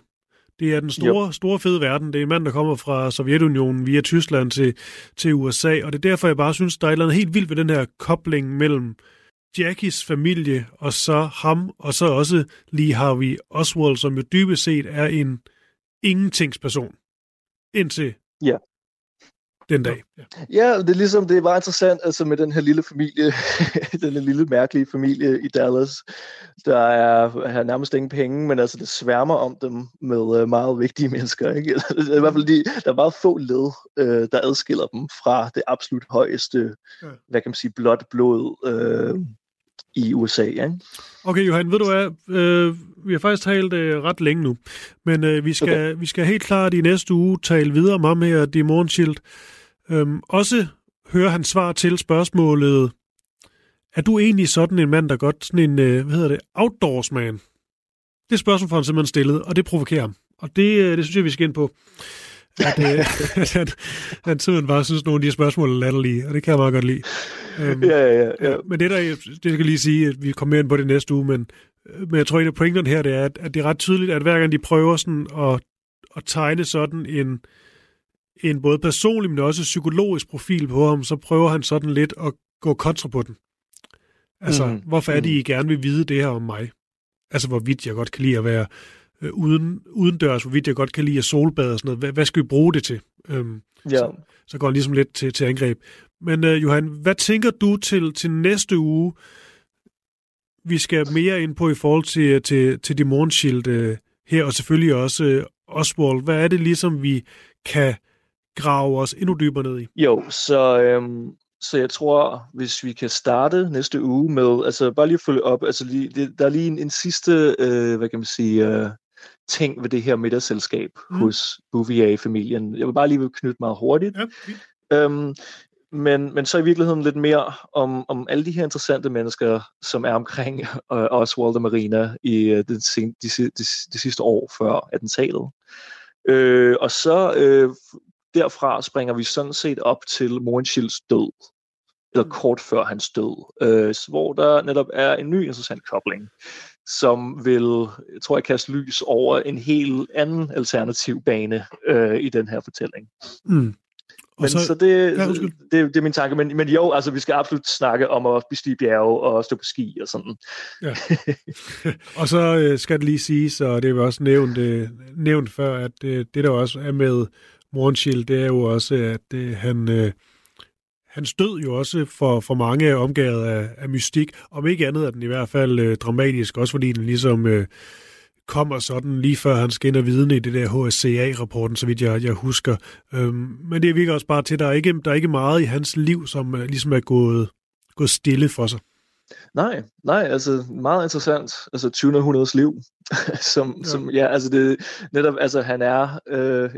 Det er den store fede verden. Det er en mand, der kommer fra Sovjetunionen via Tyskland til USA, og det er derfor, jeg bare synes, der er et eller andet helt vildt ved den her kobling mellem Jackies familie, og så ham, og så også Lee Harvey Oswald, som jo dybest set er en ingentingsperson indtil den dag. Ja, det er ligesom, det var interessant altså med den her lille familie, den her lille mærkelige familie i Dallas, der har nærmest ingen penge, men altså det sværmer om dem med meget vigtige mennesker, ikke? I hvert fald der er meget få led, der adskiller dem fra det absolut højeste, hvad kan man sige, blåt blod i USA, ikke? Okay, Johan, ved du hvad? Vi har faktisk talt ret længe nu, men vi skal helt klart i næste uge tale videre om ham her, Lee Mohrenschildt. Også høre hans svar til spørgsmålet, er du egentlig sådan en mand, der godt sådan en, outdoorsman? Det spørgsmål får han simpelthen stillet, og det provokerer ham. Og det synes jeg, vi skal ind på. At han simpelthen bare synes, nogle af de spørgsmål er latterlige, og det kan jeg meget godt lide. Men det skal lige sige, at vi kommer mere ind på det næste uge, men jeg tror, at pointen her det er, at det er ret tydeligt, at hver gang de prøver sådan at tegne sådan en både personlig, men også psykologisk profil på ham, så prøver han sådan lidt at gå kontra på den. Altså, hvorfor er det, I gerne vil vide det her om mig? Altså, hvorvidt jeg godt kan lide at være udendørs, hvorvidt jeg godt kan lide at solbade og sådan noget. Hvad skal vi bruge det til? Så går han ligesom lidt til angreb. Men Johan, hvad tænker du til næste uge, vi skal mere ind på i forhold til de Mohrenschildt her, og selvfølgelig også Oswald. Hvad er det ligesom, vi kan grave os endnu dybere ned i? Jo, så jeg tror, hvis vi kan starte næste uge med, altså bare lige at følge op, altså der er lige en sidste, hvad kan man sige, ting ved det her middagsselskab hos Bouvier-familien. Jeg vil bare lige knytte meget hurtigt. Okay. Men så i virkeligheden lidt mere om alle de her interessante mennesker, som er omkring Oswald og Marina i de sidste år før attentatet. Og så derfra springer vi sådan set op til Mohrenschildts død, eller kort før hans død, hvor der netop er en ny interessant kobling, som vil, tror jeg, kaste lys over en helt anden alternativ bane i den her fortælling. Mm. Men så det er min tanke, men jo, altså vi skal absolut snakke om at bestige bjerge og stå på ski og sådan. Ja. Og så skal det lige siges, og det er jo også nævnt før, at det der også er med Mohrenschildt, det er jo også, at han stød jo også for mange omgavet af mystik, om ikke andet er den i hvert fald dramatisk, også fordi den ligesom kommer sådan lige før han skal ind og vidne i det der HSCA-rapporten, så vidt jeg husker. Men det virker også bare til, at der er ikke meget i hans liv, som ligesom er gået stille for sig. Nej, altså meget interessant. Altså 20. århundredes liv, altså det netop, altså han er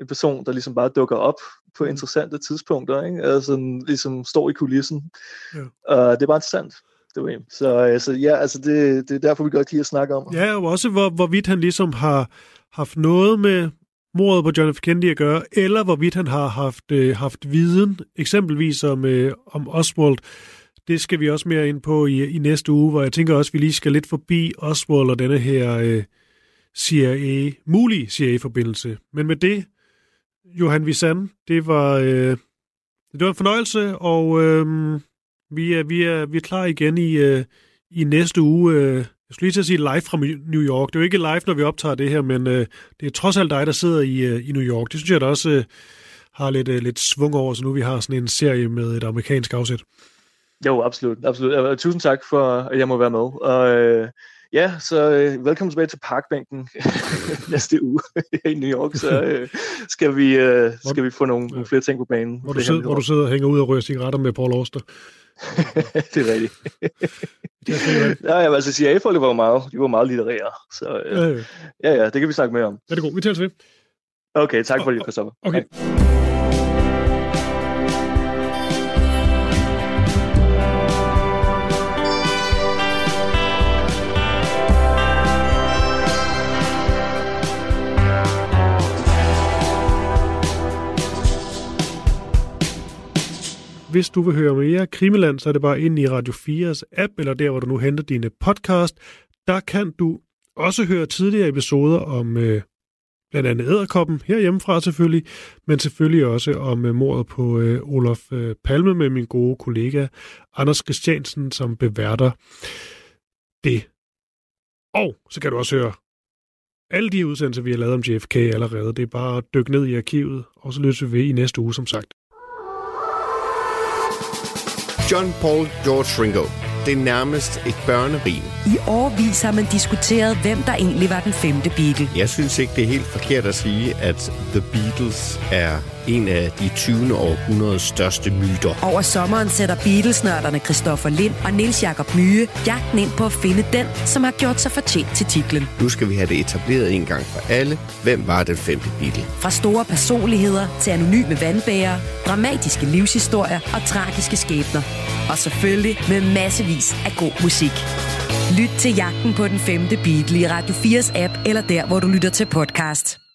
en person, der ligesom bare dukker op på interessante tidspunkter, ikke? Altså ligesom står i kulissen. Ja. Det er bare interessant. Så ja, altså det er derfor, vi godt kan lide at snakke om. Ja, og også hvorvidt han ligesom har haft noget med mordet på John F. Kennedy at gøre, eller hvorvidt han har haft viden, eksempelvis om Oswald. Det skal vi også mere ind på i næste uge, hvor jeg tænker også, vi lige skal lidt forbi Oswald og denne her mulige CIA-forbindelse. Men med det, Johan Vissand, det var en fornøjelse, og Vi er klar igen i næste uge. Jeg skulle lige til at sige live fra New York. Det er jo ikke live, når vi optager det her, men det er trods alt dig, der sidder i New York. Det synes jeg da også har lidt svung over, så nu vi har sådan en serie med et amerikansk afsæt. Jo, absolut. Tusind tak for, at jeg må være med. Så velkommen tilbage til parkbænken næste uge i New York, så skal vi få nogle flere ting på banen. Hvor du sidder og hænger ud og rører cigaretter med Paul Auster. Det er rigtigt. Altså CIA-folk var meget litterære, så det kan vi snakke mere om. Ja, det er godt. Vi tæller til. Okay, tak for det, Kristoffer. Okay. Hej. Hvis du vil høre mere Krimiland, så er det bare ind i Radio 4's app, eller der, hvor du nu henter dine podcast. Der kan du også høre tidligere episoder om blandt andet Edderkoppen herhjemmefra selvfølgelig, men selvfølgelig også om mordet på Olof Palme med min gode kollega Anders Christiansen, som beværter det. Og så kan du også høre alle de udsendelser, vi har lavet om JFK allerede. Det er bare at dykke ned i arkivet, og så løser vi ved i næste uge, som sagt. John Paul George Ringo. Det er nærmest et børnerim. I årevis har man diskuteret, hvem der egentlig var den femte Beatle. Jeg synes ikke, det er helt forkert at sige, at The Beatles er en af de 20. århundredes største myter. Over sommeren sætter Beatles-nørderne Kristoffer Lind og Niels Jakob Myhe jagten ind på at finde den, som har gjort sig fortjent til titlen. Nu skal vi have det etableret en gang for alle. Hvem var den femte Beatle? Fra store personligheder til anonyme vandbærere, dramatiske livshistorier og tragiske skæbner. Og selvfølgelig med massevis af god musik. Lyt til Jagten på den femte Beatle i Radio 4's app, eller der, hvor du lytter til podcast.